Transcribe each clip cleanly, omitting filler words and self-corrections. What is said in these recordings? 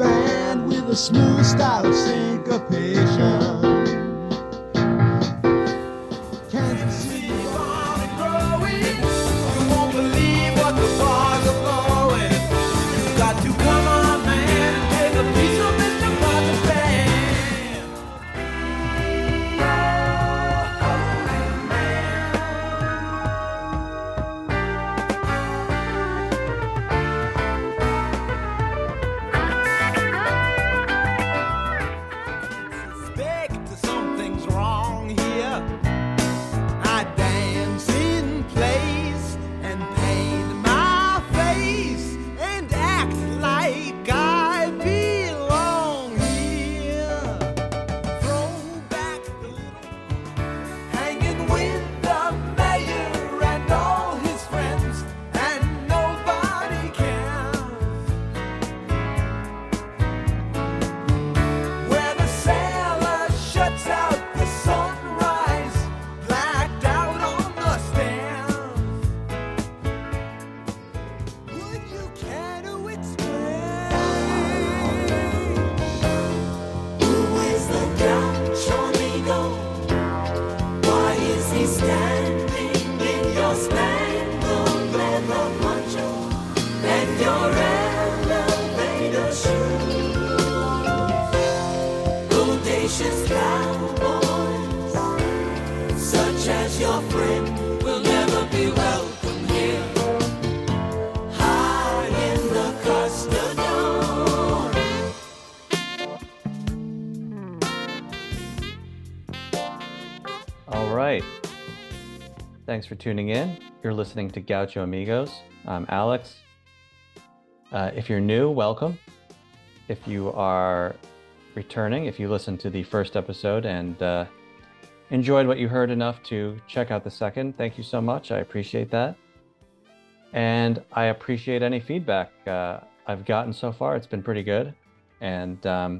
band with a smooth style of syncopation. Thanks for tuning in. You're listening to Gaucho Amigos. I'm Alex. If you're new, welcome. If you are returning, if you listened to the first episode and enjoyed what you heard enough to check out the second, thank you so much. I appreciate that. And I appreciate any feedback I've gotten so far. It's been pretty good. And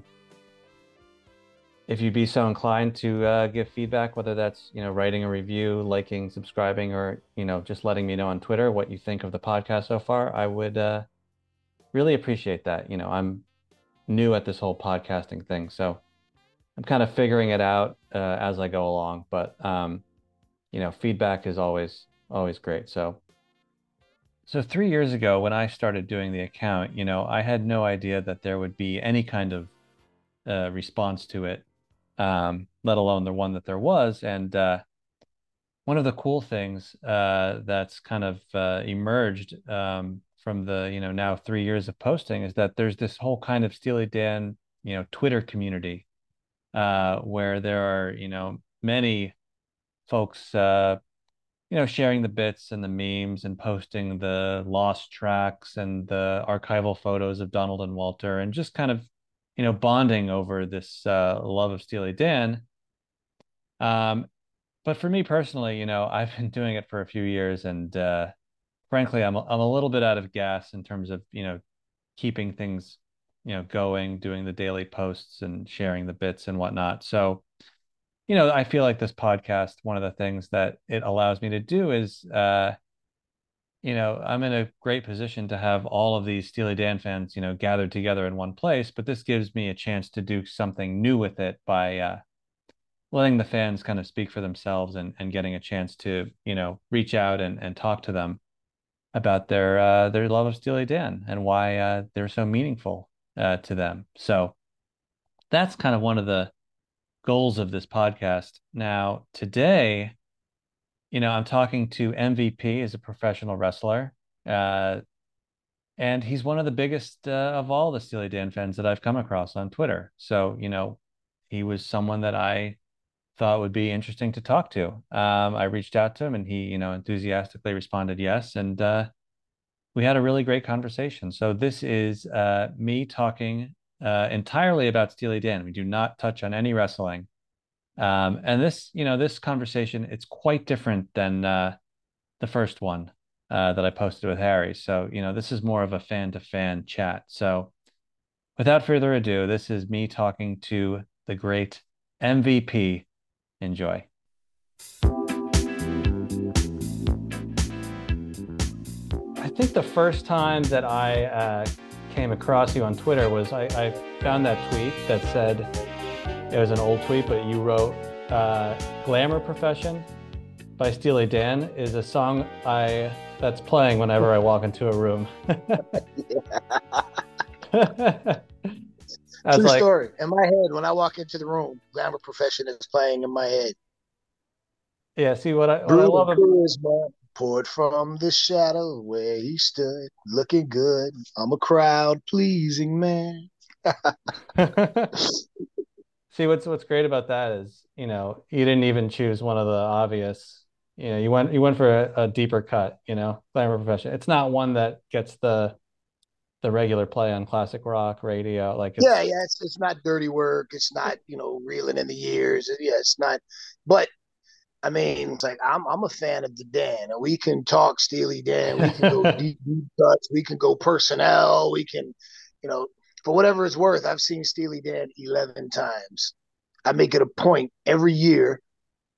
if you'd be so inclined to give feedback, whether that's, writing a review, liking, subscribing, or, just letting me know on Twitter what you think of the podcast so far, I would really appreciate that. I'm new at this whole podcasting thing, so I'm kind of figuring it out as I go along. But, feedback is always great. So 3 years ago when I started doing the account, I had no idea that there would be any kind of response to it. Let alone the one that there was. And one of the cool things that's kind of emerged from the, now 3 years of posting is that there's this whole kind of Steely Dan, Twitter community where there are, many folks, sharing the bits and the memes and posting the lost tracks and the archival photos of Donald and Walter and just kind of bonding over this love of Steely Dan. But for me personally, I've been doing it for a few years, and frankly, I'm a little bit out of gas in terms of, keeping things, going, doing the daily posts and sharing the bits and whatnot. So, I feel like this podcast, one of the things that it allows me to do is, I'm in a great position to have all of these Steely Dan fans, gathered together in one place, but this gives me a chance to do something new with it by letting the fans kind of speak for themselves and getting a chance to, reach out and talk to them about their love of Steely Dan and why they're so meaningful to them. So that's kind of one of the goals of this podcast. Now, today, I'm talking to MVP, as a professional wrestler, and he's one of the biggest of all the Steely Dan fans that I've come across on Twitter. So, he was someone that I thought would be interesting to talk to. I reached out to him, and he, enthusiastically responded yes, and we had a really great conversation. So this is me talking entirely about Steely Dan. We do not touch on any wrestling. And this, this conversation, it's quite different than the first one that I posted with Harry. So, this is more of a fan-to-fan chat. So without further ado, this is me talking to the great MVP. Enjoy. I think the first time that I came across you on Twitter was I found that tweet that said, it was an old tweet, but you wrote, Glamour Profession by Steely Dan is a song that's playing whenever I walk into a room. True story. In my head, when I walk into the room, Glamour Profession is playing in my head. Yeah, see what I love about poured from the shadow where he stood, looking good. I'm a crowd-pleasing man. See, what's great about that is, you know, you didn't even choose one of the obvious. You know, you went for a deeper cut. You know, Glamour Profession. It's not one that gets the regular play on classic rock radio. Like, it's not Dirty Work. It's not, you know, Reeling in the Years. Yeah, it's not. But I mean, it's like I'm a fan of the Dan, and we can talk Steely Dan. We can go deep cuts. We can go personnel. We can, you know, for whatever it's worth. I've seen Steely Dan 11 times. I make it a point every year.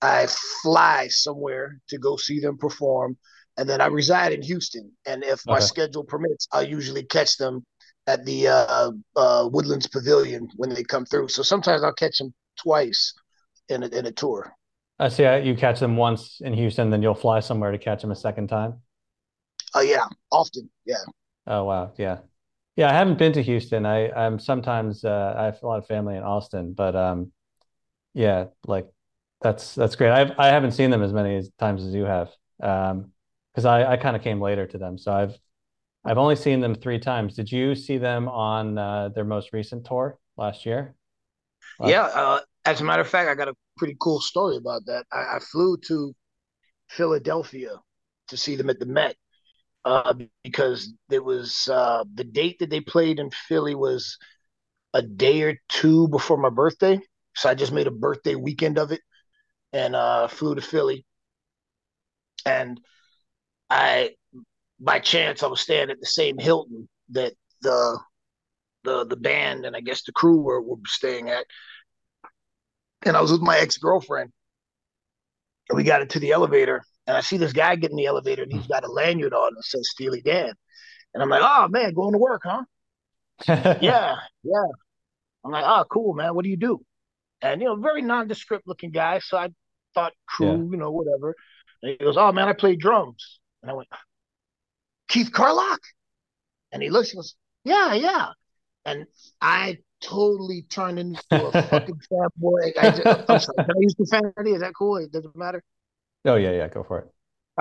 I fly somewhere to go see them perform. And then I reside in Houston, and if my schedule permits, I usually catch them at the Woodlands Pavilion when they come through. So sometimes I'll catch them twice in a tour. You catch them once in Houston, then you'll fly somewhere to catch them a second time? Yeah, often, yeah. Oh, wow, yeah. Yeah, I haven't been to Houston. I'm sometimes, I have a lot of family in Austin, but yeah, like that's great. I haven't seen them as many times as you have. Because I kind of came later to them, so I've only seen them 3 times. Did you see them on their most recent tour last year? Yeah, as a matter of fact, I got a pretty cool story about that. I flew to Philadelphia to see them at the Met because it was the date that they played in Philly was a day or 2 before my birthday, so I just made a birthday weekend of it and flew to Philly. And by chance, I was staying at the same Hilton that the band and I guess the crew were staying at. And I was with my ex-girlfriend. And we got into the elevator. And I see this guy get in the elevator, and he's got a lanyard on that says Steely Dan. And I'm like, oh, man, going to work, huh? Yeah. I'm like, oh, cool, man. What do you do? And, you know, very nondescript looking guy. So I thought crew, you know, whatever. And he goes, oh, man, I play drums. And I went, Keith Carlock? And he looks and goes, yeah. And I totally turned into a fucking fanboy. I'm sorry, can I use profanity? Is that cool? It doesn't matter? Oh, yeah, go for it.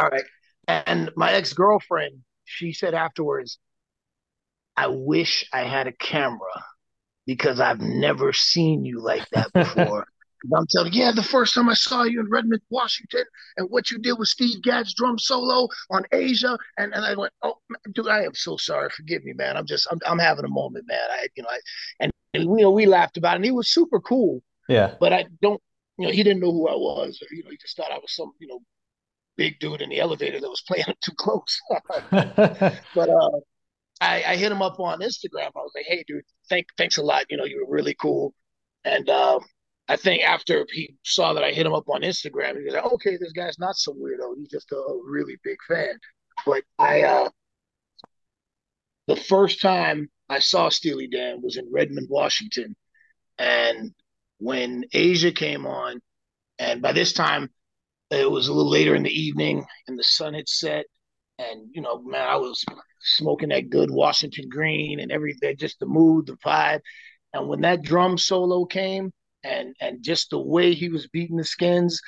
All right. And my ex-girlfriend, she said afterwards, I wish I had a camera because I've never seen you like that before. I'm telling you, the first time I saw you in Redmond, Washington, and what you did with Steve Gadd's drum solo on Aja, and I went, oh, dude, I am so sorry. Forgive me, man. I'm having a moment, man. We laughed about it, and he was super cool. Yeah. But he didn't know who I was, or, you know, he just thought I was some, you know, big dude in the elevator that was playing too close. But I hit him up on Instagram. I was like, hey, dude, thanks a lot. You know, you were really cool. And, I think after he saw that I hit him up on Instagram, he was like, okay, this guy's not so weirdo. He's just a really big fan. But the first time I saw Steely Dan was in Redmond, Washington. And when Aja came on, and by this time, it was a little later in the evening and the sun had set. And, you know, man, I was smoking that good Washington green and everything, just the mood, the vibe. And when that drum solo came, and just the way he was beating the skins,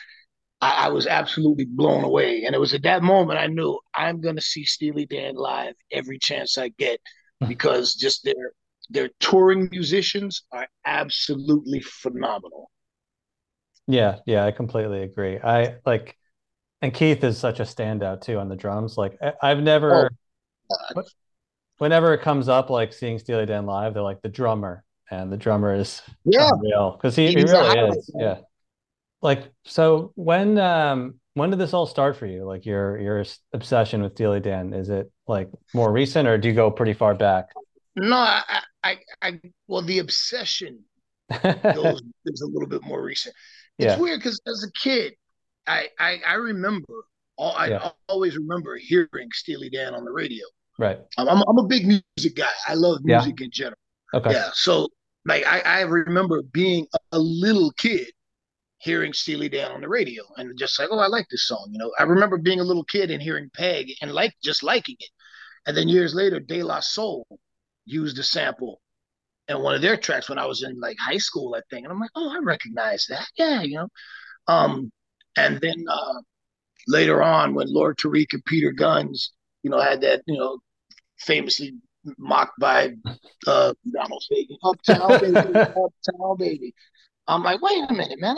I was absolutely blown away. And it was at that moment I knew I'm going to see Steely Dan live every chance I get, because just their touring musicians are absolutely phenomenal. Yeah, I completely agree. I like, and Keith is such a standout too on the drums. Like I've never, whenever it comes up, like seeing Steely Dan live, they're like the drummer. And the drummer is unreal, because he really is. Yeah. Like, so when did this all start for you? Like your obsession with Steely Dan, is it like more recent, or do you go pretty far back? No, I the obsession is a little bit more recent. It's weird because as a kid, I always remember hearing Steely Dan on the radio. Right. I'm a big music guy. I love music in general. Okay. Yeah. So like I remember being a little kid hearing Steely Dan on the radio and just like, oh, I like this song. You know, I remember being a little kid and hearing Peg and liking it. And then years later, De La Soul used the sample in one of their tracks when I was in like high school, I think. And I'm like, oh, I recognize that. Yeah, you know. And then later on when Lord Tariq and Peter Guns, you know, had that, you know, famously mocked by Donald Fagen, Uptown Baby, Uptown Baby. I'm like, wait a minute, man.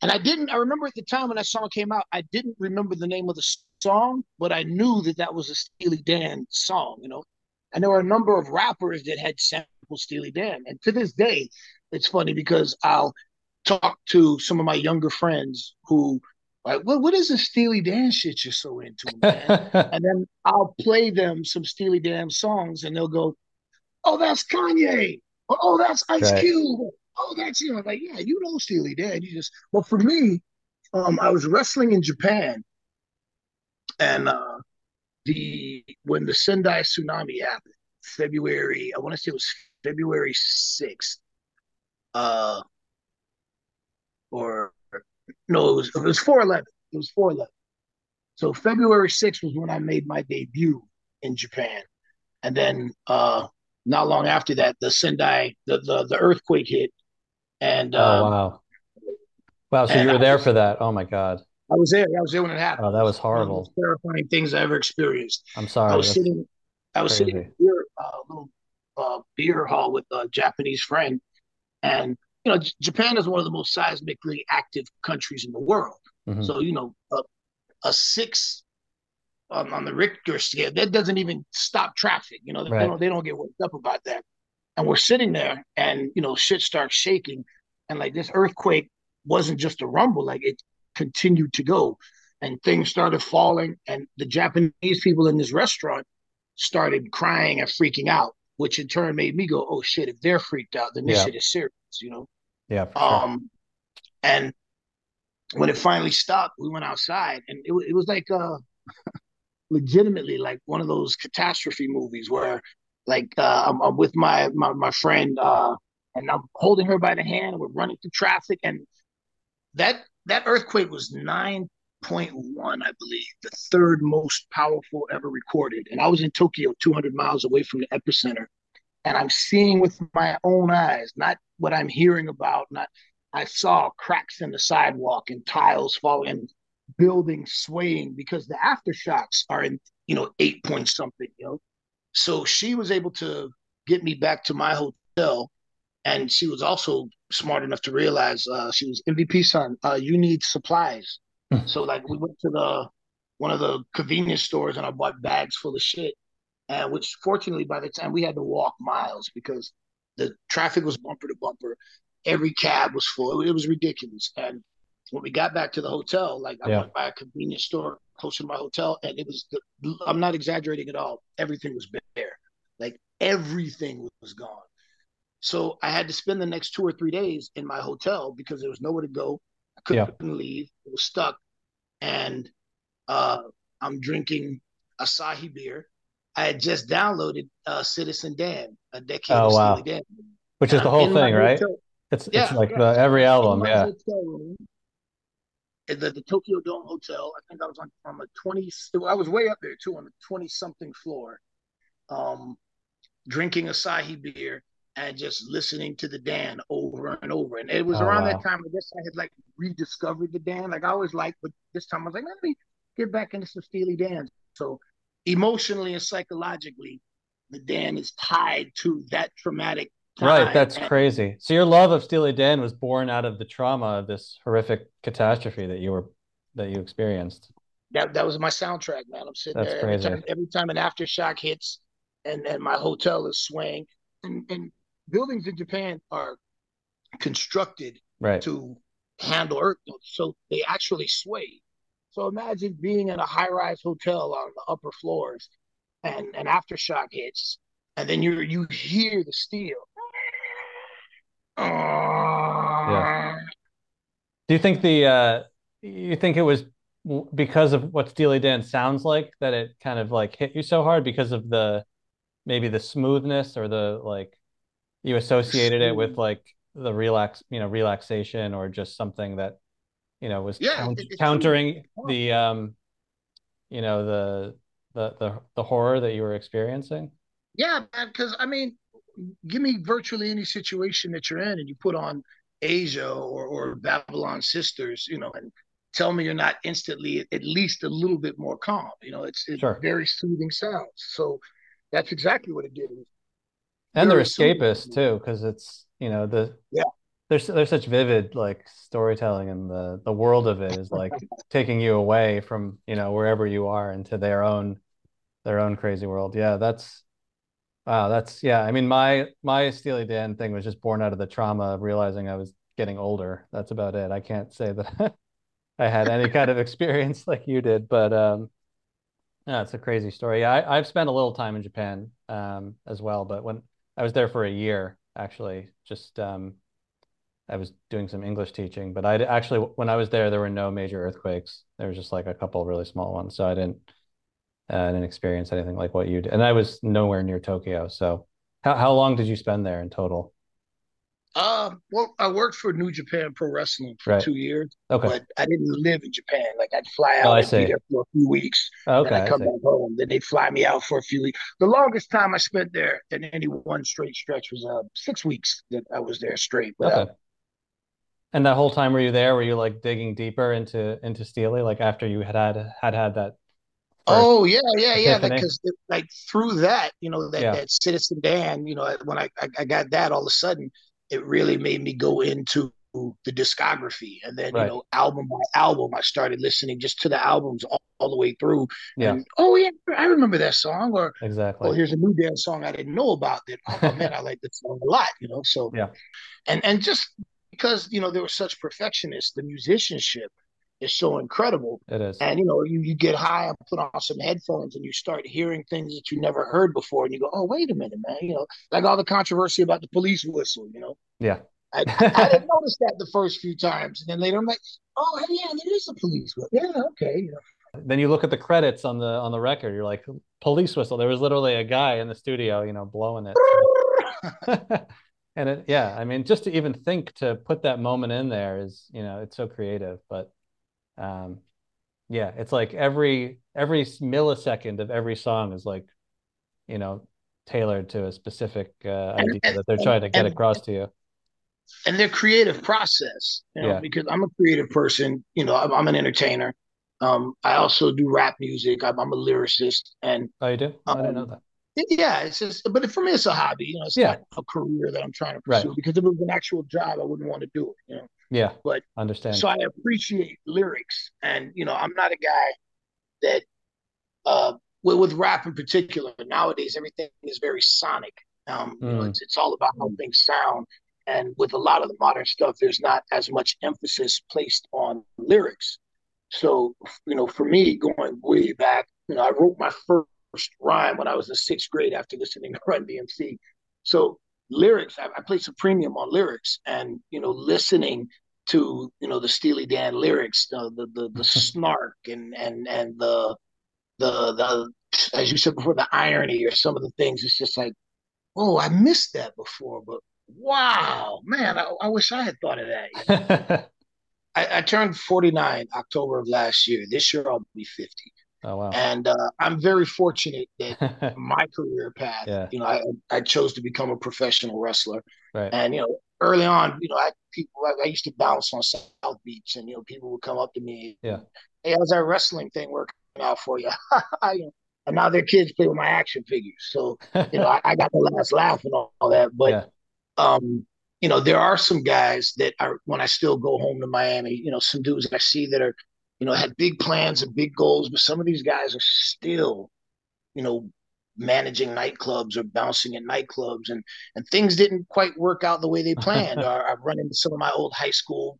And I remember at the time when that song came out, I didn't remember the name of the song, but I knew that that was a Steely Dan song, you know. And there were a number of rappers that had sampled Steely Dan. And to this day, it's funny because I'll talk to some of my younger friends who are like, well, what is this Steely Dan shit you're so into, man? And then I'll play them some Steely Dan songs and they'll go, oh, that's Kanye. Or, oh, that's Ice Cube. Oh, that's, you know, like, yeah, you know Steely Dan. You just, well, for me, I was wrestling in Japan. And when the Sendai tsunami happened, February, I want to say it was February 6th. It was 4/11. It was 4/11. So February 6th was when I made my debut in Japan. And then not long after that, the Sendai, the earthquake hit. And wow, so you were there for that. Oh my God. I was there. I was there when it happened. Oh, that was horrible. One of the terrifying things I ever experienced. I'm sorry. I was sitting in a little beer hall with a Japanese friend, and you know, Japan is one of the most seismically active countries in the world. Mm-hmm. So you know, a 6 on the Richter scale, that doesn't even stop traffic. You know, they don't get worked up about that. And we're sitting there, and you know, shit starts shaking, and like this earthquake wasn't just a rumble, like it continued to go, and things started falling, and the Japanese people in this restaurant started crying and freaking out, which in turn made me go, oh shit, if they're freaked out, then this shit is serious, you know? Yeah. And when it finally stopped, we went outside, and it was like legitimately like one of those catastrophe movies where like I'm with my friend and I'm holding her by the hand and we're running through traffic, and that earthquake was 9.1, I believe, the third most powerful ever recorded. And I was in Tokyo, 200 miles away from the epicenter. And I'm seeing with my own eyes, not what I'm hearing about. I saw cracks in the sidewalk and tiles falling and buildings swaying because the aftershocks are in, you know, 8 point something, you know. So she was able to get me back to my hotel. And she was also smart enough to realize she was MVP, son. You need supplies. So like we went to one of the convenience stores and I bought bags full of shit. And which fortunately by the time we had to walk miles because the traffic was bumper to bumper. Every cab was full. It was ridiculous. And when we got back to the hotel, like I went by a convenience store close to my hotel, and it was I'm not exaggerating at all. Everything was bare. Like everything was gone. So I had to spend the next 2 or 3 days in my hotel because there was nowhere to go. I couldn't leave. I was stuck. And I'm drinking Asahi beer. I had just downloaded Citizen Dan, a decade of Steely Dan. Which is the whole thing, right? Hotel. It's like every album, room, at the Tokyo Dome Hotel. I think I was on a 20. I was way up there too, on the 20-something floor, drinking Asahi beer. And just listening to the Dan over and over. And it was around that time, I guess I had like rediscovered the Dan. Like I always liked, but this time I was like, let me get back into some Steely Dan. So emotionally and psychologically, the Dan is tied to that traumatic time. Right, that's crazy. So your love of Steely Dan was born out of the trauma of this horrific catastrophe that you experienced. That was my soundtrack, man. I'm sitting there crazy. Every time an aftershock hits and my hotel is swaying. And buildings in Japan are constructed to handle earthquakes, so they actually sway. So imagine being in a high-rise hotel on the upper floors, and an aftershock hits, and then you hear the steel. Yeah. Do you think it was because of what Steely Dan sounds like, that it kind of like hit you so hard because of the maybe the smoothness, or the like you associated it with like the relaxation, or just something that, you know, was countering the you know, the horror that you were experiencing? Yeah, man, because I mean, give me virtually any situation that you're in and you put on Aja or Babylon Sisters, you know, and tell me you're not instantly at least a little bit more calm. You know, it's sure. Very soothing sounds. So that's exactly what it did. And they're escapist too, because it's, you know, the there's such vivid like storytelling, and the world of it is like taking you away from, you know, wherever you are into their own crazy world. Yeah, that's wow. That's yeah. I mean, my Steely Dan thing was just born out of the trauma of realizing I was getting older. That's about it. I can't say that I had any kind of experience like you did, but yeah, it's a crazy story. I've spent a little time in Japan as well, but when I was there for a year, actually, just I was doing some English teaching, but I'd actually, when I was there, there were no major earthquakes. There was just like a couple really small ones, so I didn't experience anything like what you did. And I was nowhere near Tokyo. So how long did you spend there in total? Well, I worked for New Japan Pro Wrestling for 2 years, but I didn't live in Japan. Like, I'd fly out and be there for a few weeks, then I'd come back home, then they'd fly me out for a few weeks. The longest time I spent there in any one straight stretch was 6 weeks that I was there straight. But, and that whole time were you there, were you like digging deeper into Steely, like after you had that? Oh, yeah. Because like through that, you know, that Citizen Dan, you know, when I got that, all of a sudden it really made me go into the discography, and then you know, album by album, I started listening just to the albums all the way through. And, I remember that song, or oh, here's a new dance song I didn't know about that. Oh man, I like this song a lot, you know. So and just because, you know, they were such perfectionists, the musicianship is so incredible. It is. And you know, you get high and put on some headphones and you start hearing things that you never heard before, and you go, oh, wait a minute, man. You know, like all the controversy about the police whistle, you know? Yeah. I didn't notice that the first few times. And then later I'm like, oh, hey, yeah, there is a police whistle. Yeah, okay. You know? Then you look at the credits on the record, you're like, police whistle. There was literally a guy in the studio, you know, blowing it. And it, yeah, I mean, just to even think to put that moment in there is, you know, it's so creative, but yeah, it's like every millisecond of every song is like, you know, tailored to a specific idea that they're trying to get across to you. And their creative process, you know, because I'm a creative person, you know, I'm an entertainer. I also do rap music. I'm a lyricist. And oh, you do? I didn't know that. Yeah, it's just, but for me, it's a hobby. You know, it's not a career that I'm trying to pursue, because if it was an actual job, I wouldn't want to do it. You know. Yeah, but understand. So I appreciate lyrics, and you know, I'm not a guy that with rap in particular. Nowadays, everything is very sonic. You know, it's all about how things sound, and with a lot of the modern stuff, there's not as much emphasis placed on lyrics. So you know, for me, going way back, you know, I wrote my first rhyme when I was in 6th grade after listening to Run DMC. So lyrics, I place a premium on lyrics, and you know, listening to, you know, the Steely Dan lyrics, the snark and the as you said before, the irony or some of the things. It's just like, oh, I missed that before, but wow, man, I wish I had thought of that. You know? I turned 49 October of last year. This year I'll be 50. Oh, wow. And I'm very fortunate that my career path, you know, I chose to become a professional wrestler. Right. And, you know, early on, you know, I used to bounce on South Beach, and, you know, people would come up to me. Yeah. Hey, how's that wrestling thing working out for you? And now their kids play with my action figures. So, you know, I got the last laugh and all that. But, you know, there are some guys that are, when I still go home to Miami, you know, some dudes that I see that are, you know, had big plans and big goals, but some of these guys are still, you know, managing nightclubs or bouncing at nightclubs, and things didn't quite work out the way they planned. Or I've run into some of my old high school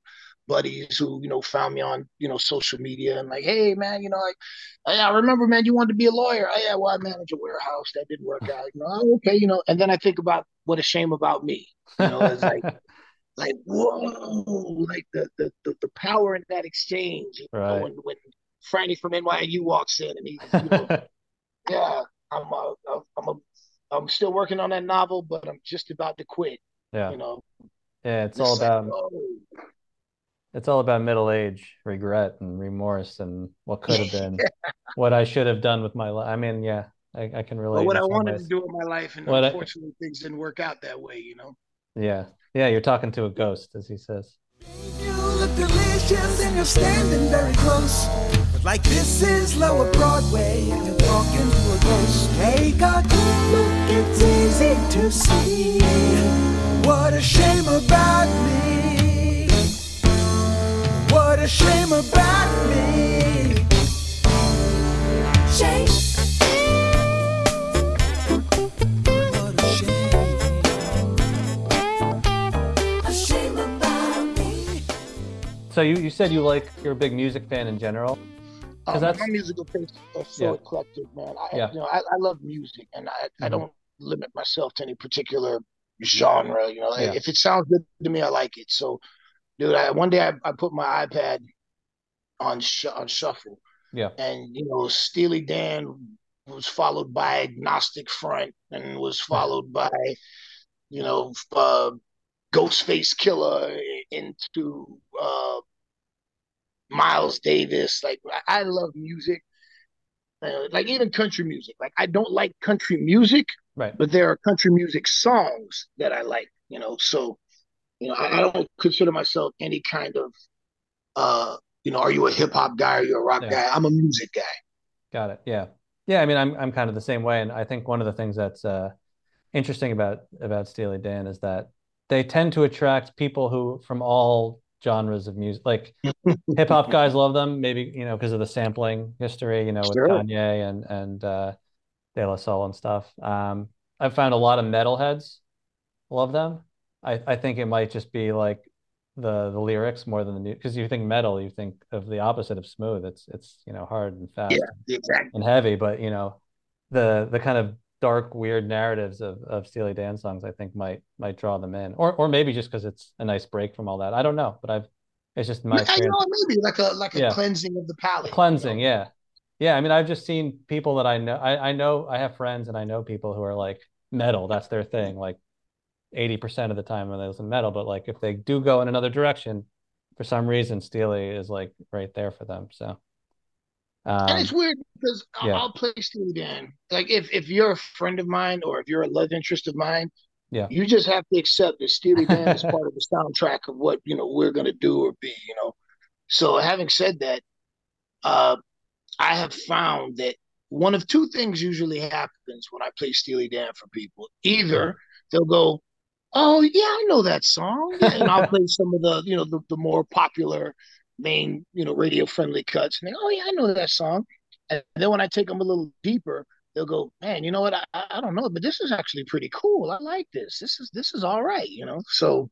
buddies who, you know, found me on, you know, social media and like, hey man, you know, like, I remember, man, you wanted to be a lawyer. Oh, yeah, well, I manage a warehouse. That didn't work out. You know, oh, okay, you know, and then I think about what a shame about me. You know, it's like. Like whoa, like the power in that exchange, you know, when Franny from NYU walks in, and he's, you know, yeah, I'm still working on that novel, but I'm just about to quit. Yeah, you know. Yeah, it's all about. Like, oh. It's all about middle age regret and remorse and what could have been, what I should have done with my life. I mean, yeah, I can relate. Well, what I wanted to do with my life, and unfortunately, things didn't work out that way, you know? Yeah. Yeah, you're talking to a ghost, as he says. You look delicious and you're standing very close. But like this is Lower Broadway and you're talking to a ghost. Take a good look, it's easy to see. What a shame about me. What a shame about me. Shame. What a shame. A shame about me. So you said you're a big music fan in general. My musical tastes are so eclectic, man. I love music, and I don't limit myself to any particular genre. You know, if it sounds good to me, I like it. So. Dude, one day I put my iPad on shuffle, and you know, Steely Dan was followed by Agnostic Front, and was followed by, you know, Ghostface Killer into Miles Davis. Like, I love music, like even country music. Like, I don't like country music, right? But there are country music songs that I like, you know, so. You know, I don't consider myself any kind of, you know, are you a hip hop guy? Are you a rock guy? I'm a music guy. Got it. Yeah. Yeah. I mean, I'm kind of the same way. And I think one of the things that's interesting about Steely Dan is that they tend to attract people who from all genres of music, like hip hop guys love them, maybe, you know, because of the sampling history, you know, with Kanye and De La Soul and stuff. I've found a lot of metalheads love them. I think it might just be like the lyrics more than the new, because you think metal, you think of the opposite of smooth. It's you know, hard and fast and heavy, but you know, the kind of dark, weird narratives of Steely Dan songs, I think might draw them in, or maybe just because it's a nice break from all that. I don't know, but it's just my experience. I know, maybe like a cleansing of the palate. Cleansing, you know? Yeah. I mean, I've just seen people that I know. I know I have friends and I know people who are like metal. That's their thing. Like. 80% of the time when they listen to metal, but like if they do go in another direction, for some reason Steely is like right there for them. So, and it's weird because I'll play Steely Dan. Like if you're a friend of mine or if you're a love interest of mine, you just have to accept that Steely Dan is part of the soundtrack of what you know we're gonna do or be. You know, so having said that, I have found that one of two things usually happens when I play Steely Dan for people. Either they'll go, oh, yeah, I know that song. And I'll play some of the, you know, the more popular main, you know, radio-friendly cuts. And they go, oh, yeah, I know that song. And then when I take them a little deeper, they'll go, man, you know what? I don't know, but this is actually pretty cool. I like this. This is all right, you know? So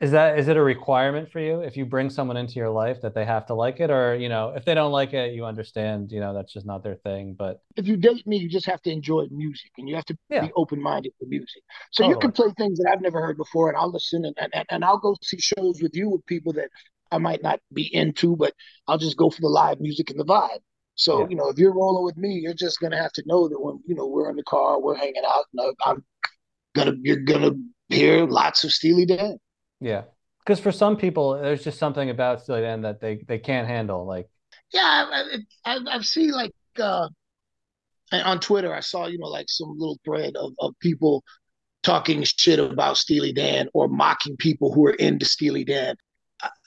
is it a requirement for you if you bring someone into your life that they have to like it? Or, you know, if they don't like it, you understand, you know, that's just not their thing. But if you date me, you just have to enjoy music and you have to be open-minded to music. So you can play things that I've never heard before, and I'll listen and I'll go see shows with you with people that I might not be into, but I'll just go for the live music and the vibe. So, you know, if you're rolling with me, you're just going to have to know that when, you know, we're in the car, we're hanging out, and you're going to hear lots of Steely Dan. Yeah, because for some people, there's just something about Steely Dan that they can't handle. Like, I've seen like on Twitter, I saw, you know, like some little thread of people talking shit about Steely Dan or mocking people who are into Steely Dan.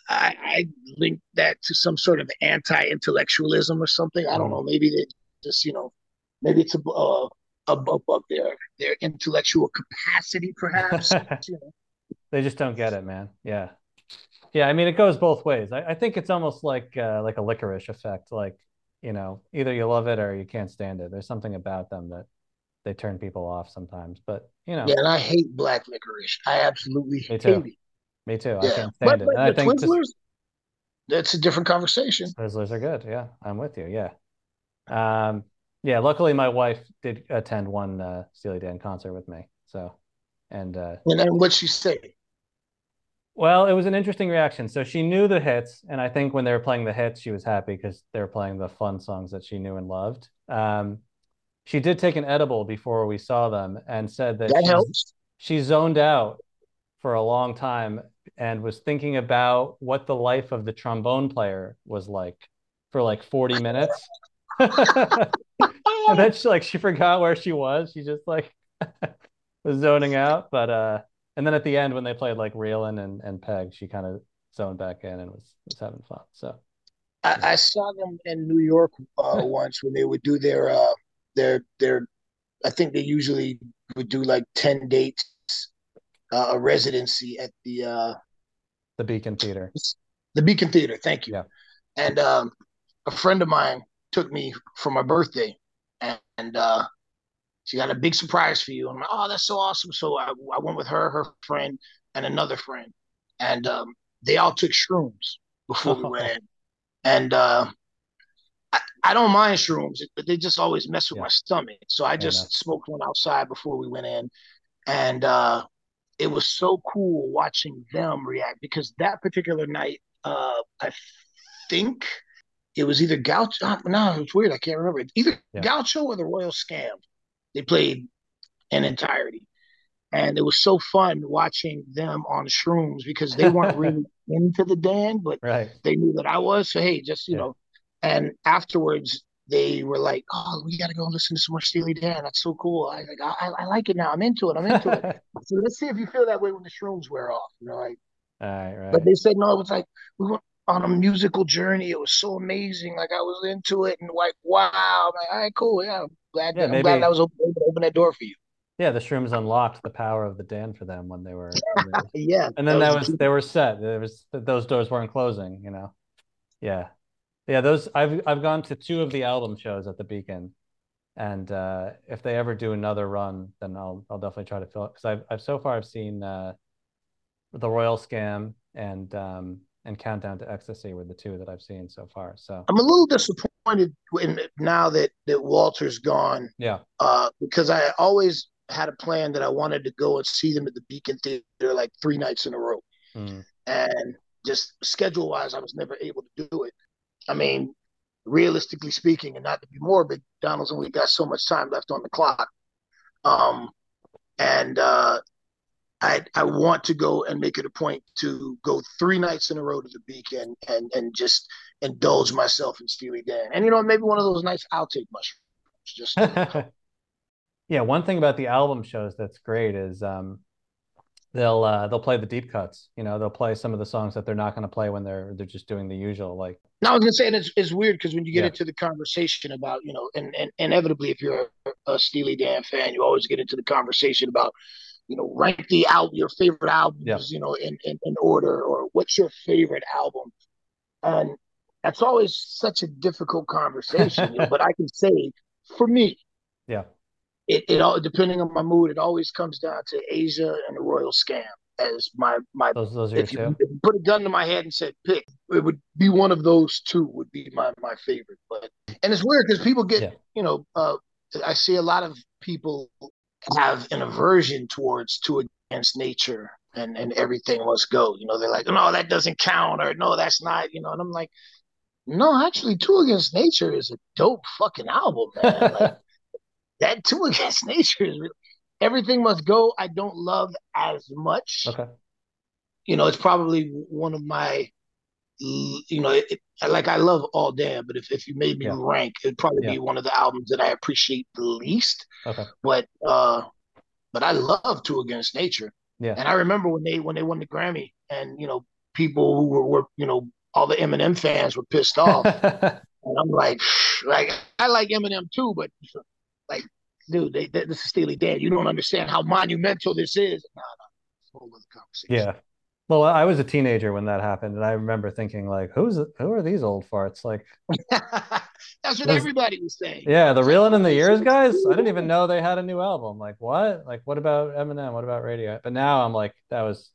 I linked that to some sort of anti-intellectualism or something. I don't know. Maybe they just, you know, maybe it's above their intellectual capacity, perhaps. You know. They just don't get it, man. Yeah. Yeah. I mean, it goes both ways. I think it's almost like a licorice effect. Like, you know, either you love it or you can't stand it. There's something about them that they turn people off sometimes, but you know. Yeah. And I hate black licorice. I absolutely hate it. Me too. Yeah. I can't stand it. And I think Twizzlers, that's a different conversation. Twizzlers are good. Yeah. I'm with you. Yeah. Yeah. Luckily my wife did attend one Steely Dan concert with me. So, and then what'd she say? Well, it was an interesting reaction. So she knew the hits, and I think when they were playing the hits, she was happy because they were playing the fun songs that she knew and loved. She did take an edible before we saw them and said that she zoned out for a long time and was thinking about what the life of the trombone player was like for like 40 minutes. And then she forgot where she was. She just was zoning out. But and then at the end when they played like Reelin' and Peg, she kind of zoned back in and was having fun. So I saw them in New York once when they would do their I think they usually would do like 10 dates, a residency at the Beacon Theater. The Beacon Theater, thank you. Yeah. And a friend of mine took me for my birthday, and she got a big surprise for you. I'm like, oh, that's so awesome. So I went with her, her friend, and another friend, and they all took shrooms before we went in. And I don't mind shrooms, but they just always mess with my stomach. So I just smoked one outside before we went in, and it was so cool watching them react, because that particular night, I think it was either Gaucho. No, it's weird. I can't remember. Either Gaucho or The Royal Scam. They played in entirety. And it was so fun watching them on shrooms, because they weren't really into the Dan, but they knew that I was. So, hey, just, you know. And afterwards, they were like, oh, we got to go listen to some more Steely Dan. That's so cool. I was like, I like it now. I'm into it. So let's see if you feel that way when the shrooms wear off. You know, like, right. But they said, no, it was like, we went on a musical journey. It was so amazing. Like, I was into it, and like, wow. I'm like, all right, cool. Yeah, I'm glad that was open that door for you. Yeah, the shrooms unlocked the power of the Dan for them when they were. Yeah. And then that was they were set. There was, those doors weren't closing, you know. Yeah. Yeah, those I've gone to two of the album shows at the Beacon, and if they ever do another run, then I'll definitely try to fill it, because I've so far I've seen The Royal Scam and Countdown to Ecstasy were the two that I've seen so far. So I'm a little disappointed now that Walter's gone. Yeah. Because I always had a plan that I wanted to go and see them at the Beacon Theater like 3 nights in a row. And just schedule wise, I was never able to do it. I mean, realistically speaking, and not to be morbid, Donald's only got so much time left on the clock. I want to go and make it a point to go 3 nights in a row to the Beacon and just indulge myself in Steely Dan. And, you know, maybe one of those nights I'll take mushrooms. Just yeah, one thing about the album shows that's great is they'll play the deep cuts. You know, they'll play some of the songs that they're not going to play when they're just doing the usual. Like, now I was gonna say, and it's weird because when you get into the conversation about, you know, and inevitably if you're a Steely Dan fan, you always get into the conversation about, you know, rank the album, your favorite albums, you know, in order, or what's your favorite album, and that's always such a difficult conversation. You know, but I can say for me, it all, depending on my mood, it always comes down to Aja and The Royal Scam as my. Those are if you put a gun to my head and said pick, it would be one of those two would be my favorite. But and it's weird because people get you know, I see a lot of people have an aversion towards Two Against Nature and Everything Must Go. You know, they're like, no, that doesn't count, or no, that's not, you know. And I'm like, no, actually, Two Against Nature is a dope fucking album, man. Like, that Two Against Nature is really... Everything Must Go I don't love as much. Okay. You know, it's probably one of my, you know, I love all Dan, but if you made me rank, it'd probably be one of the albums that I appreciate the least. Okay. But I love Two Against Nature. Yeah. And I remember when they won the Grammy, and you know, people who were you know, all the Eminem fans were pissed off. And I'm like I like Eminem too, but like, dude, this is Steely Dan. You don't understand how monumental this is. No, whole other conversation. Yeah. Well, I was a teenager when that happened, and I remember thinking, like, who are these old farts? Like, that's what everybody was saying. Yeah, the Reelin' in the Years guys. I didn't even know they had a new album. Like, what? Like, what about Eminem? What about Radiohead? But now I'm like, that was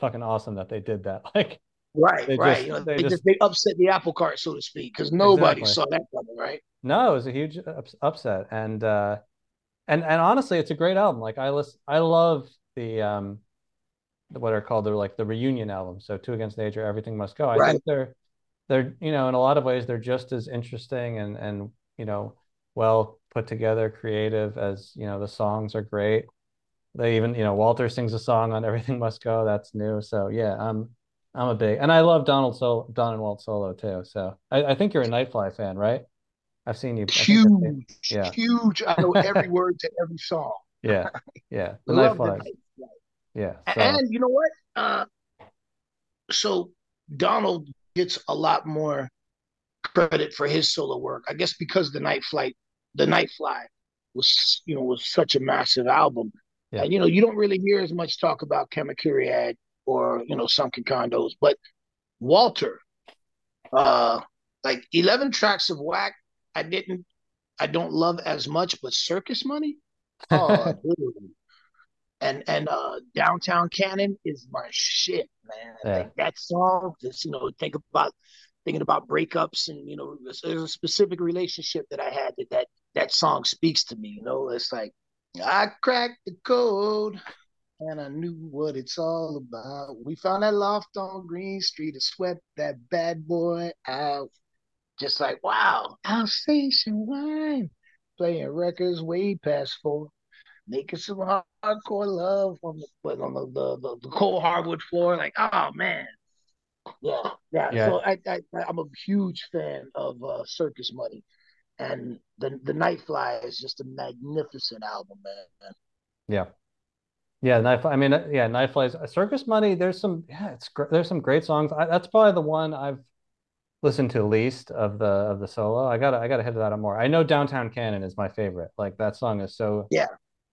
fucking awesome that they did that. Like, right. Just, you know, they upset the apple cart, so to speak, because nobody saw that coming, right? No, it was a huge upset, and honestly, it's a great album. Like, I love the what are called, they're like the reunion albums. So Two Against Nature, Everything Must Go. I think they're, you know, in a lot of ways, they're just as interesting and, you know, well put together, creative as, you know, the songs are great. They even, you know, Walter sings a song on Everything Must Go. That's new. So yeah, I'm a big, and I love Don and Walt solo too. So I think you're a Nightfly fan, right? I've seen you. Huge. I know every word to every song. Yeah. Yeah. The Nightfly. Yeah. So. And you know what? So Donald gets a lot more credit for his solo work, I guess, because the Nightfly was, you know, was such a massive album. Yeah. And, you know, you don't really hear as much talk about Kamakuriad or, you know, Sunken Condos, but Walter, like 11 tracks of Whack, I don't love as much, but Circus Money, oh, dude. And Downtown Canyon is my shit, man. Yeah. Like that song, just, you know, thinking about breakups, and you know, there's a specific relationship that I had that song speaks to me. You know, it's like I cracked the code and I knew what it's all about. We found that loft on Green Street and swept that bad boy out. Just like, wow, Alsatian wine, playing records way past 4, making some hardcore love on the cold hardwood floor. Like, oh man, yeah. So I'm a huge fan of Circus Money, and the Nightfly is just a magnificent album, man. Yeah, Nightfly. I mean, yeah, Nightfly's Circus Money. There's some great songs. That's probably the one I've listen to least of the solo. I gotta hit that up more. I know Downtown Canyon is my favorite. Like that song is so, yeah,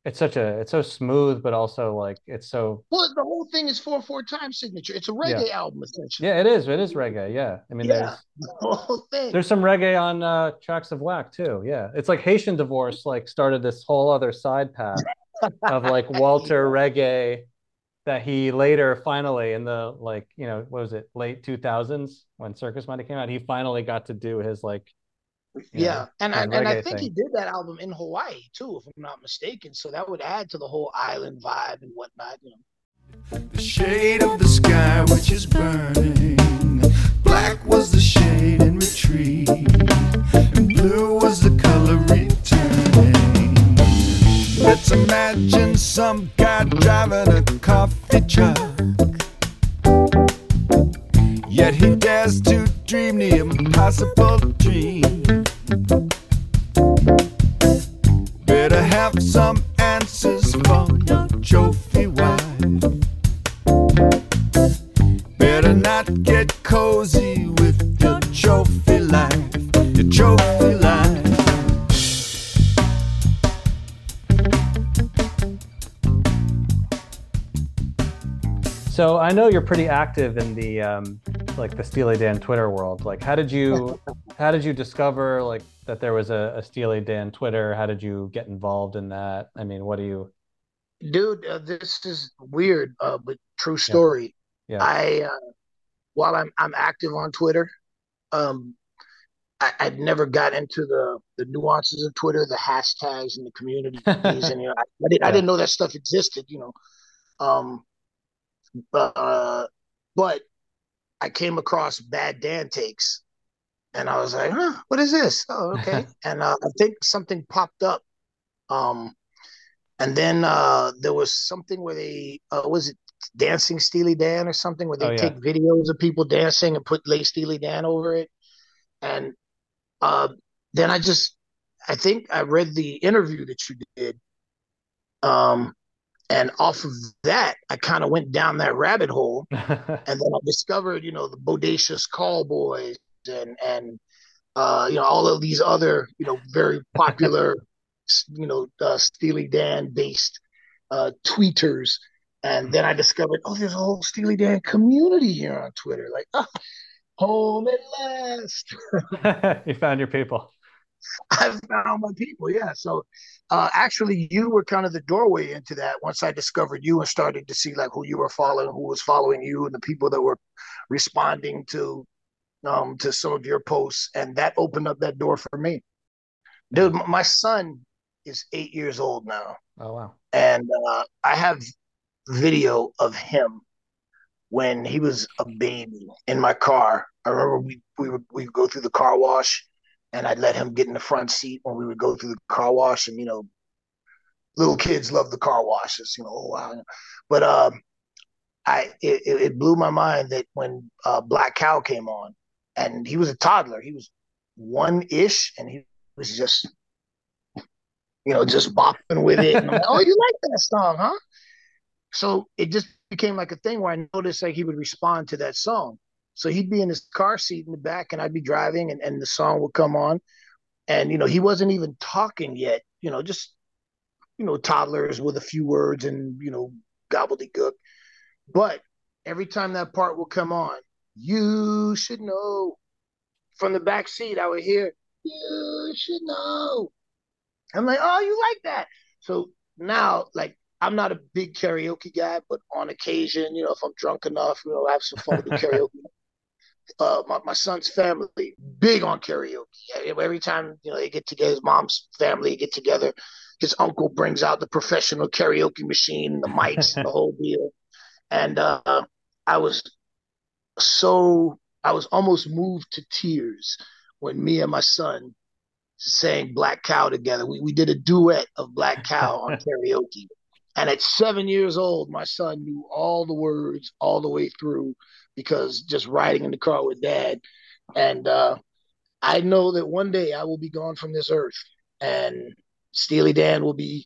it's so smooth, but also like it's so, well, the whole thing is 4/4 time signature. It's a reggae album essentially. Yeah, it is reggae. Yeah, I mean, there's the whole thing. There's some reggae on tracks of Whack too. Yeah, it's like Haitian Divorce like started this whole other side path of like Walter reggae that he later finally, in the, like, you know, what was it, late 2000s when Circus Money came out, he finally got to do his like, I think he did that album in Hawaii too, if I'm not mistaken. So that would add to the whole island vibe and whatnot, you know. The shade of the sky which is burning, black was the shade and retreat, and blue was the color returning. Let's imagine some guy driving a coffee truck, yet he dares to dream the impossible dream. Better have some answers for your trophy wife. Better not get cozy with your trophy life, your trophy life. So I know you're pretty active in the like the Steely Dan Twitter world. Like, how did you discover like that there was a Steely Dan Twitter? How did you get involved in that? I mean, what do you? Dude, this is weird, but true story. Yeah. I while I'm active on Twitter, I'd never got into the nuances of Twitter, the hashtags and the communities, and you know, I didn't know that stuff existed. You know. But I came across Bad Dan Takes, and I was like, huh, what is this? Oh, okay. And I think something popped up. And then there was something where they, was it Dancing Steely Dan or something, where they take videos of people dancing and lay Steely Dan over it. And then I think I read the interview that you did. And off of that, I kind of went down that rabbit hole, and then I discovered, you know, the Bodacious Callboys and you know, all of these other, you know, very popular, you know, Steely Dan based tweeters. And then I discovered, oh, there's a whole Steely Dan community here on Twitter. Like, oh, home at last. You found your people. I found my people, yeah. So actually, you were kind of the doorway into that. Once I discovered you and started to see like who you were following, who was following you, and the people that were responding to some of your posts, and that opened up that door for me. Dude, my son is 8 years old now. Oh wow! And I have video of him when he was a baby in my car. I remember we would go through the car wash, and I'd let him get in the front seat when we would go through the car wash. And, you know, little kids love the car washes, you know. Oh, wow. But it blew my mind that when Black Cow came on, and he was a toddler. He was one-ish, and he was just, you know, just bopping with it. And I'm like, oh, you like that song, huh? So it just became like a thing where I noticed like he would respond to that song. So he'd be in his car seat in the back, and I'd be driving, and the song would come on. And, you know, he wasn't even talking yet, you know, just, you know, toddlers with a few words and, you know, gobbledygook. But every time that part would come on, you should know. From the back seat, I would hear, you should know. I'm like, oh, you like that. So now, like, I'm not a big karaoke guy, but on occasion, you know, if I'm drunk enough, you know, I have some fun with karaoke. My son's family, big on karaoke. Every time, you know, they get together, his mom's family get together, his uncle brings out the professional karaoke machine, and the mics, and the whole deal. And I was almost moved to tears when me and my son sang Black Cow together. We did a duet of Black Cow on karaoke. And at 7 years old, my son knew all the words all the way through because just riding in the car with Dad. And I know that one day I will be gone from this earth, and Steely Dan will be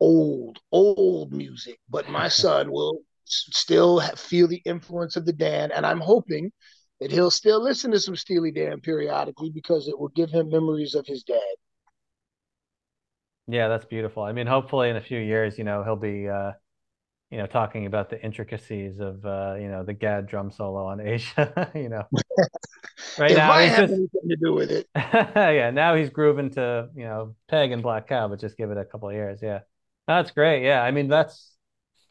old, old music. But my son will still feel the influence of the Dan. And I'm hoping that he'll still listen to some Steely Dan periodically because it will give him memories of his dad. Yeah, that's beautiful. I mean, hopefully in a few years, you know, he'll be, you know, talking about the intricacies of, you know, the Gad drum solo on Asia, you know. Right if now, I have anything to do with it. Yeah, now he's grooving to, you know, Peg and Black Cow, but just give it a couple of years. Yeah, that's great. Yeah, I mean, that's,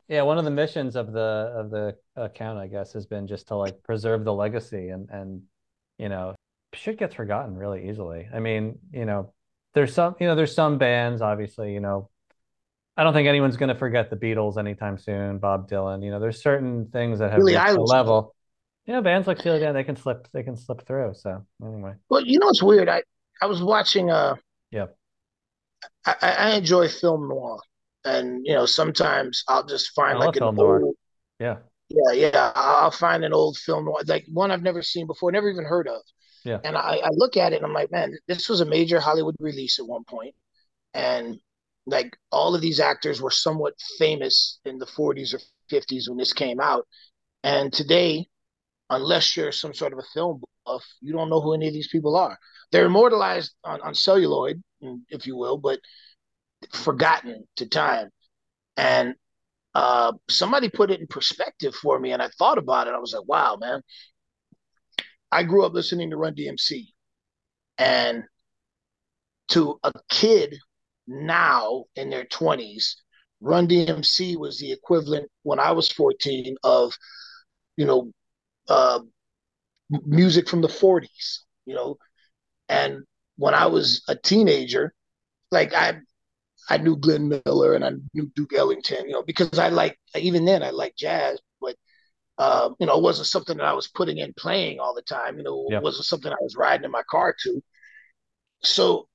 yeah, one of the missions of the account, I guess, has been just to like preserve the legacy, and you know, shit gets forgotten really easily. I mean, you know, there's some bands, obviously, you know, I don't think anyone's going to forget the Beatles anytime soon, Bob Dylan, you know, there's certain things that have really reached a level. Yeah, you know, bands like Steely Dan, they can slip through. So anyway, well, you know, it's weird. I was watching I enjoy film noir. And, you know, sometimes I'll just find like an old, yeah. I'll find an old film, like one I've never seen before, never even heard of. Yeah. And I look at it and I'm like, man, this was a major Hollywood release at one point. And like all of these actors were somewhat famous in the 40s or 50s when this came out. And today, unless you're some sort of a film buff, you don't know who any of these people are. They're immortalized on celluloid, if you will, but forgotten to time. And somebody put it in perspective for me, and I thought about it. I was like, wow, man, I grew up listening to Run DMC, and to a kid now in their 20s, Run DMC was the equivalent when I was 14 of, you know, music from the 40s, you know. And when I was a teenager, like I knew Glenn Miller and I knew Duke Ellington, you know, because even then I liked jazz, but, you know, it wasn't something that I was putting in playing all the time. You know, It wasn't something I was riding in my car to. So,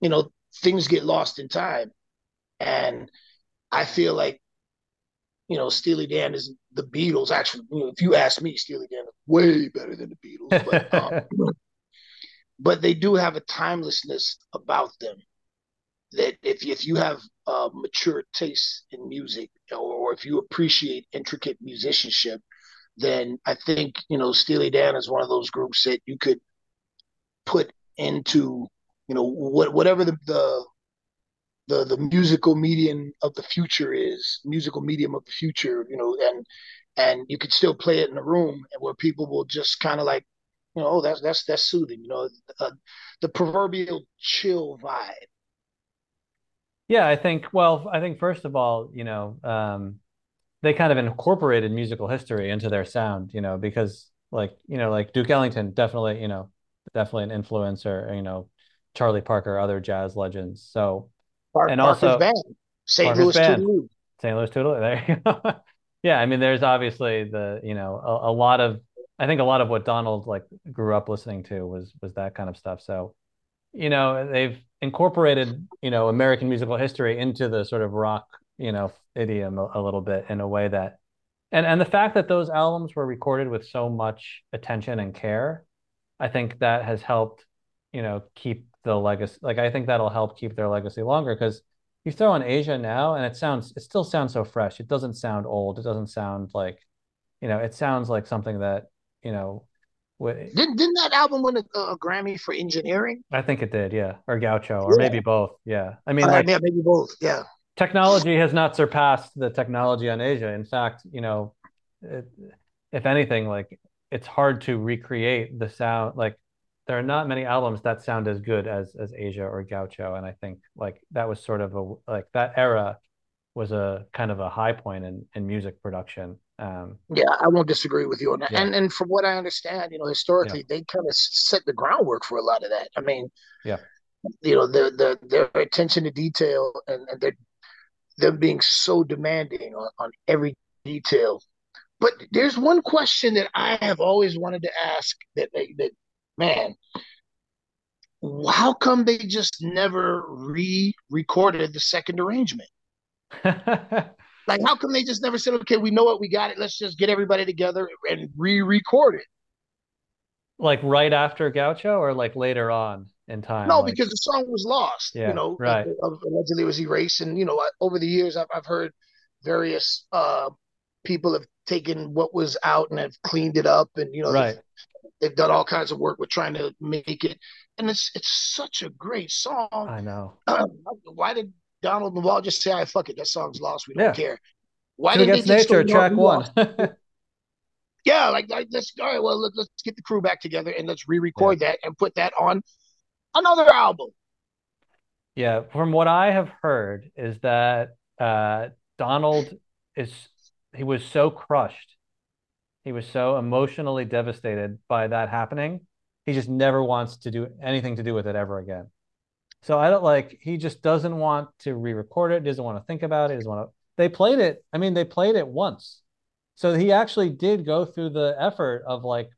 you know, things get lost in time. And I feel like, you know, Steely Dan is the Beatles. Actually, you know, if you ask me, Steely Dan is way better than the Beatles, but, but they do have a timelessness about them. That if you have mature tastes in music, or if you appreciate intricate musicianship, then I think, you know, Steely Dan is one of those groups that you could put into, you know, whatever the musical medium of the future is, you know, and you could still play it in a room where people will just kind of like, you know, oh, that's soothing, you know, the proverbial chill vibe. Yeah, I think first of all, you know, they kind of incorporated musical history into their sound, you know, because like Duke Ellington, definitely an influencer, you know, Charlie Parker, other jazz legends. So, and Parker's also band, St. Louis Toodaloo. There you go. Yeah, I mean, there's obviously the, you know, a lot of, I think a lot of what Donald like grew up listening to was that kind of stuff. So, you know, they've incorporated, you know, American musical history into the sort of rock, you know, idiom a little bit in a way that, and the fact that those albums were recorded with so much attention and care, I think that has helped, you know, keep the legacy. Like, I think that'll help keep their legacy longer, because you throw on Aja now and it still sounds so fresh. It doesn't sound old. It doesn't sound like, you know, it sounds like something that, you know, didn't that album win a Grammy for engineering? I think it did, yeah, or Gaucho, or maybe both. Yeah, I mean, like, yeah, maybe both. Yeah, technology has not surpassed the technology on Aja. In fact, you know, if anything, like, it's hard to recreate the sound. Like, there are not many albums that sound as good as Aja or Gaucho, and I think like that was sort of a, like, that era was a kind of a high point in music production. Yeah, I won't disagree with you on that. Yeah. And from what I understand, you know, historically, yeah, they kind of set the groundwork for a lot of that. I mean, yeah, you know, their attention to detail and them being so demanding on every detail. But there's one question that I have always wanted to ask that man, how come they just never re-recorded the second arrangement? Like, how come they just never said, okay, we know what we got, it, let's just get everybody together and re-record it? Like right after Gaucho, or like later on in time? No, like, because the song was lost. Yeah, you know, right. Allegedly it was erased. And, you know, over the years, I've heard various people have taken what was out and have cleaned it up. And, you know, right, they've done all kinds of work with trying to make it. And it's such a great song. I know. Why did Donald and Wall just say, "I fuck it, that song's lost. We don't care." Why did they just go track one? Yeah, like let's, all right, well, let's get the crew back together and let's re-record that and put that on another album. Yeah, from what I have heard is that Donald was so crushed, he was so emotionally devastated by that happening, he just never wants to do anything to do with it ever again. So I don't, like, he just doesn't want to re-record it. Doesn't want to think about it. Doesn't want to. They played it. I mean, they played it once. So he actually did go through the effort of like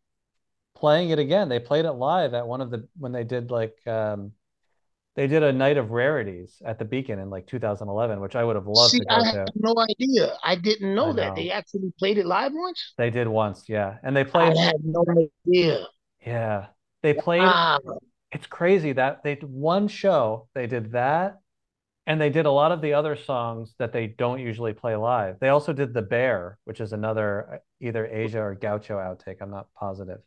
playing it again. They played it live at when they did like, they did a night of rarities at the Beacon in like 2011, which I would have loved to go to. I had no idea. I didn't know that. They actually played it live once? They did once, yeah. And they played. I had no idea. Yeah. They played. Wow. It's crazy that they did one show, they did that, and they did a lot of the other songs that they don't usually play live. They also did The Bear, which is another either Aja or Gaucho outtake. I'm not positive.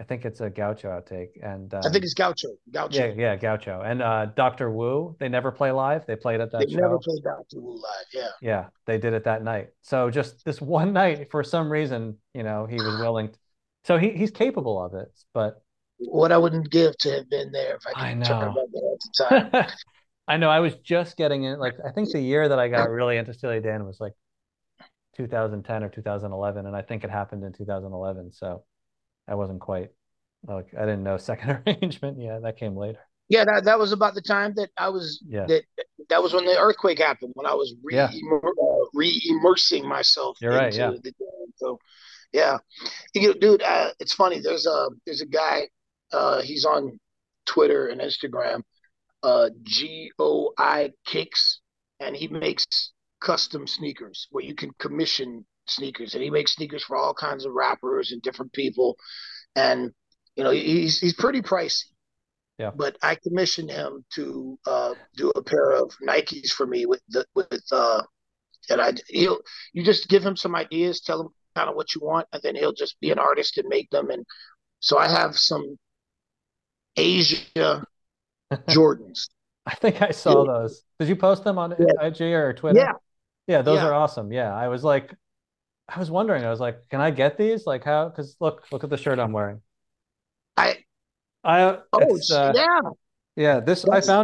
I think it's a Gaucho outtake. And I think it's Gaucho. Yeah, Gaucho. And Dr. Wu, they never play live. They played at that show. They never played Dr. Wu live, yeah. Yeah, they did it that night. So just this one night, for some reason, you know, he was willing. So he's capable of it, but... What I wouldn't give to have been there if I didn't talk about that at the time. I know. I was just getting in. Like, I think the year that I got really into Steely Dan was like 2010 or 2011, and I think it happened in 2011. So I wasn't quite like, I didn't know second arrangement. Yeah, that came later. Yeah, that was about the time that I was. Yeah. That was when the earthquake happened. When I was re-immersing myself. You're right. Yeah. The Dan, so yeah, you know, dude, it's funny. There's a guy. He's on Twitter and Instagram, GOI Kicks, and he makes custom sneakers where you can commission sneakers, and he makes sneakers for all kinds of rappers and different people, and you know, he's pretty pricey. Yeah. But I commissioned him to do a pair of Nikes for me you just give him some ideas, tell him kind of what you want, and then he'll just be an artist and make them. And so I have some Aja Jordans. I think I saw those. Did you post them on IG or Twitter? Yeah. Yeah, those are awesome. Yeah. I was wondering, can I get these? Like, how? Because look at the shirt I'm wearing. I found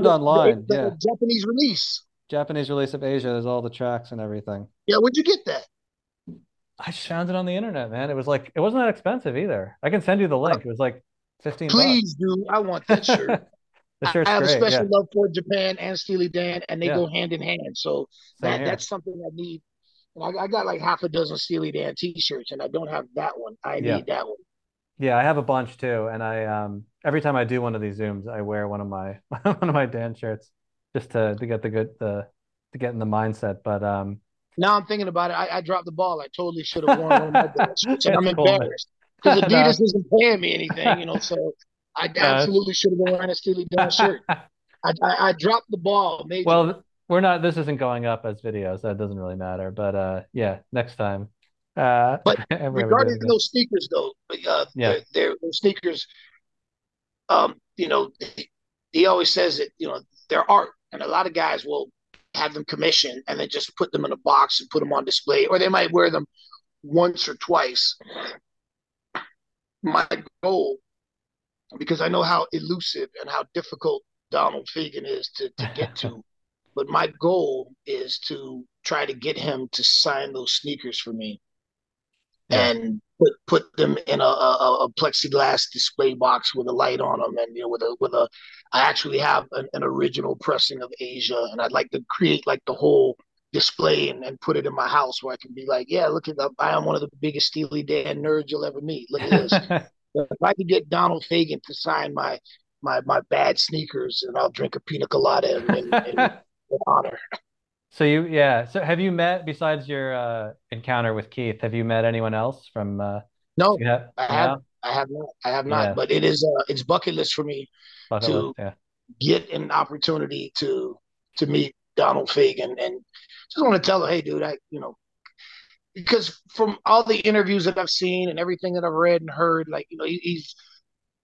online. The Japanese release. Japanese release of Aja. There's all the tracks and everything. Yeah, where'd you get that? I just found it on the internet, man. It was like, it wasn't that expensive either. I can send you the link. It was like 15 Please, bucks. Dude, I want that shirt. I have a special love for Japan and Steely Dan, and they go hand in hand. So that's something I need And I got like half a dozen Steely Dan t-shirts, and I don't have that one. I need that one. Yeah, I have a bunch too. And I every time I do one of these Zooms, I wear one of my Dan shirts just to get the good to get in the mindset. But now I'm thinking about it, I dropped the ball. I totally should have worn one of my Dan shirts. And I'm embarrassed because Adidas isn't paying me anything, you know. So I absolutely should have been wearing a Steely Dan shirt. I dropped the ball. Major. Well, we're not. This isn't going up as videos. So that doesn't really matter. But yeah, next time. But regarding those sneakers, though, they're sneakers. You know, he always says that, you know, they're art, and a lot of guys will have them commissioned and then just put them in a box and put them on display, or they might wear them once or twice. My goal, because I know how elusive and how difficult Donald Fagen is to get to, but my goal is to try to get him to sign those sneakers for me and put them in a plexiglass display box with a light on them, and you know, with a I actually have an original pressing of Aja, and I'd like to create like the whole display and put it in my house where I can be like, yeah, look at that, I am one of the biggest Steely Dan nerds you'll ever meet. Look at this. If I could get Donald Fagen to sign my bad sneakers, and I'll drink a pina colada in honor. So So have you met, besides your encounter with Keith, have you met anyone else from? No, I have not. Yeah. But it is it's bucket list for me to get an opportunity to meet Donald Fagen, and just want to tell him, hey, dude, because from all the interviews that I've seen and everything that I've read and heard, like, you know, he's.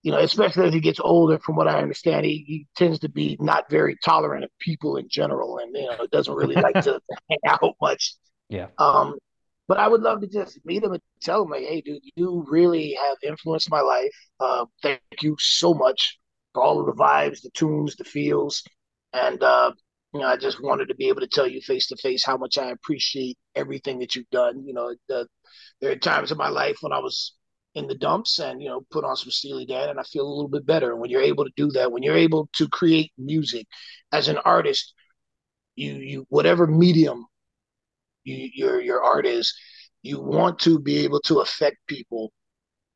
You know, especially as he gets older, from what I understand, he tends to be not very tolerant of people in general, and, you know, doesn't really like to hang out much. Yeah. But I would love to just meet him and tell him, like, hey, dude, you really have influenced my life. Thank you so much for all of the vibes, the tunes, the feels. And, you know, I just wanted to be able to tell you face to face how much I appreciate everything that you've done. You know, there are times in my life when I was in the dumps and, you know, put on some Steely Dan and I feel a little bit better. When you're able to do that, when you're able to create music as an artist, you whatever medium your art is, you want to be able to affect people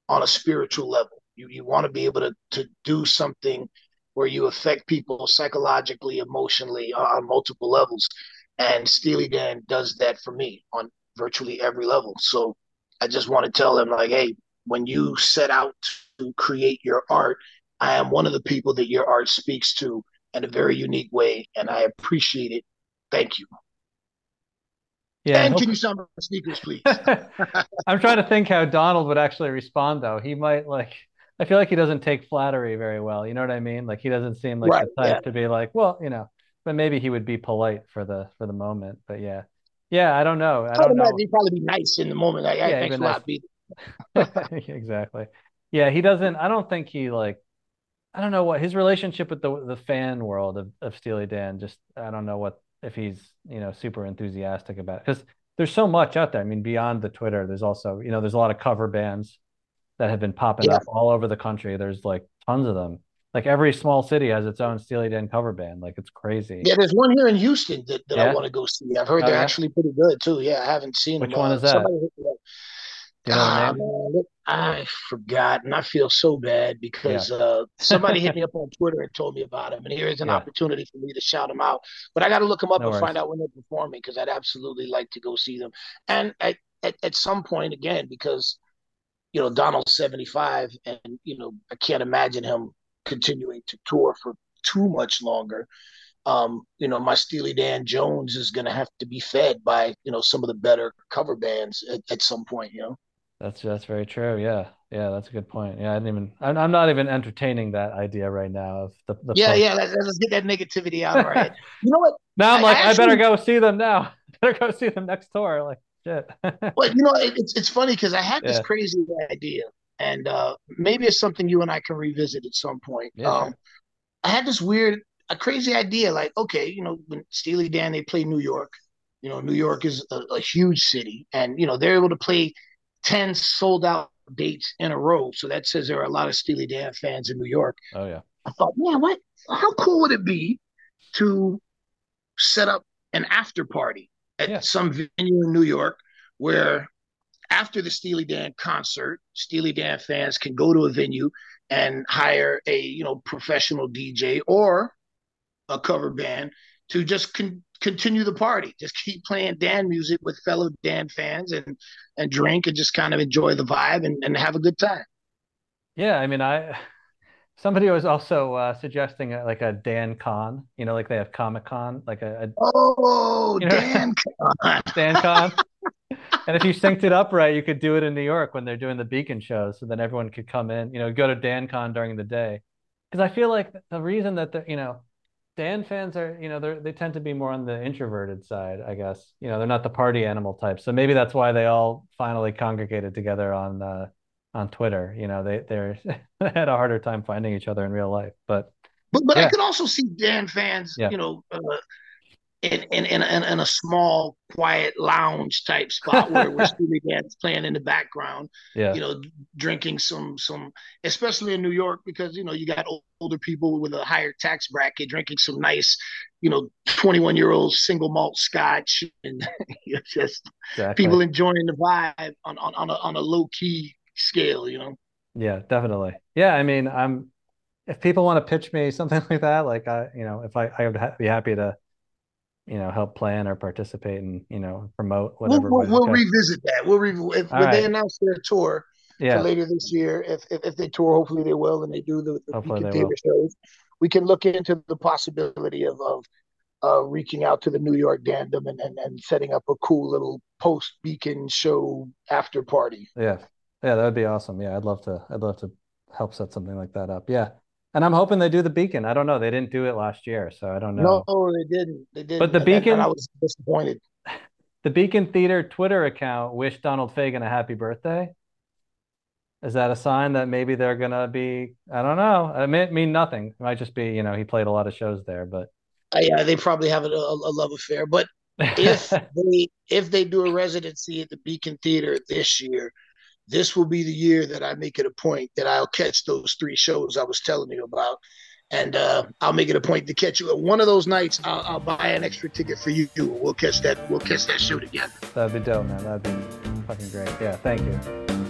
on a spiritual level. You want to be able to do something where you affect people psychologically, emotionally, on multiple levels. And Steely Dan does that for me on virtually every level. So I just want to tell him, like, hey, when you set out to create your art, I am one of the people that your art speaks to in a very unique way, and I appreciate it. Thank you. Yeah. And can you sign my sneakers, please? I'm trying to think how Donald would actually respond, though. He might, like, I feel like he doesn't take flattery very well. You know what I mean? Like, he doesn't seem like the type to be like, well, you know, but maybe he would be polite for the moment. But yeah, I don't know. I don't know. He'd probably be nice in the moment. Like, yeah, thanks a lot. Exactly. Yeah, he doesn't. I don't think he, like, I don't know what his relationship with the fan world of Steely Dan. Just, I don't know if he's, you know, super enthusiastic about it, because there's so much out there. I mean, beyond the Twitter, there's also, you know, there's a lot of cover bands that have been popping up all over the country. There's like tons of them. Like every small city has its own Steely Dan cover band. Like, it's crazy. Yeah, there's one here in Houston that I want to go see. I've heard they're actually pretty good too. Yeah, I haven't seen them. Which one is that? You know man, I forgot, and I feel so bad because somebody hit me up on Twitter and told me about him, and here is an opportunity for me to shout him out. But I got to look him up and find out when they're performing, because I'd absolutely like to go see them. And at some point, again, because, you know, Donald's 75, and, you know, I can't imagine him continuing to tour for too much longer. You know, my Steely Dan Jones is going to have to be fed by, you know, some of the better cover bands at some point, you know. That's very true. Yeah. Yeah. That's a good point. Yeah. I'm not even entertaining that idea right now. Of the Let's get that negativity out. Right. You know what? Now I'm like, I better go see them now. Better go see them next tour. Like, shit. Well, you know, it's funny, cause I had this crazy idea, and maybe it's something you and I can revisit at some point. Yeah. I had this crazy idea. Like, okay, you know, when Steely Dan, they play New York, you know, New York is a huge city, and, you know, they're able to play 10 sold out dates in a row. So that says there are a lot of Steely Dan fans in New York. Oh yeah. I thought, man, how cool would it be to set up an after party at some venue in New York where after the Steely Dan concert, Steely Dan fans can go to a venue and hire a, you know, professional DJ or a cover band to just continue the party, just keep playing Dan music with fellow Dan fans and drink and just kind of enjoy the vibe and have a good time. Yeah, I mean, somebody was also suggesting like a Dan Con, you know, like they have Comic Con, like Dan Con. Dan Con. And if you synced it up right, you could do it in New York when they're doing the Beacon shows, so then everyone could come in, you know, go to Dan Con during the day. Because I feel like the reason that the, you know, Dan fans are, you know, they tend to be more on the introverted side, I guess. You know, they're not the party animal type, so maybe that's why they all finally congregated together on Twitter. You know, they had a harder time finding each other in real life, but yeah. I could also see Dan fans, you know, in a small, quiet lounge type spot where we're Steely Dan's playing in the background. Yeah. You know, drinking some, especially in New York, because you know you got older people with a higher tax bracket drinking some nice, you know, 21-year-old single malt scotch and just people enjoying the vibe on a low key scale, you know. Yeah, definitely. Yeah, I mean, if people want to pitch me something like that, like I, you know, if I would be happy to, you know, help plan or participate and, you know, promote whatever. We'll revisit that. We'll revisit when they announce their tour for later this year. If they tour, hopefully they will, and they do the Beacon Theater shows, we can look into the possibility of reaching out to the New York Dandom and setting up a cool little post Beacon show after party. Yeah. Yeah, that would be awesome. Yeah, I'd love to help set something like that up. Yeah. And I'm hoping they do the Beacon. I don't know. They didn't do it last year, so I don't know. No, they didn't. But the Beacon, I was disappointed. The Beacon Theater Twitter account wished Donald Fagen a happy birthday. Is that a sign that maybe they're going to be, I don't know. It may mean nothing. It might just be, you know, he played a lot of shows there, but. Yeah, they probably have a love affair. But if they do a residency at the Beacon Theater this year, this will be the year that I make it a point that I'll catch those three shows I was telling you about. And I'll make it a point to catch you. One of those nights, I'll buy an extra ticket for you. We'll catch that show together. That'd be dope, man. That'd be fucking great. Yeah, thank you.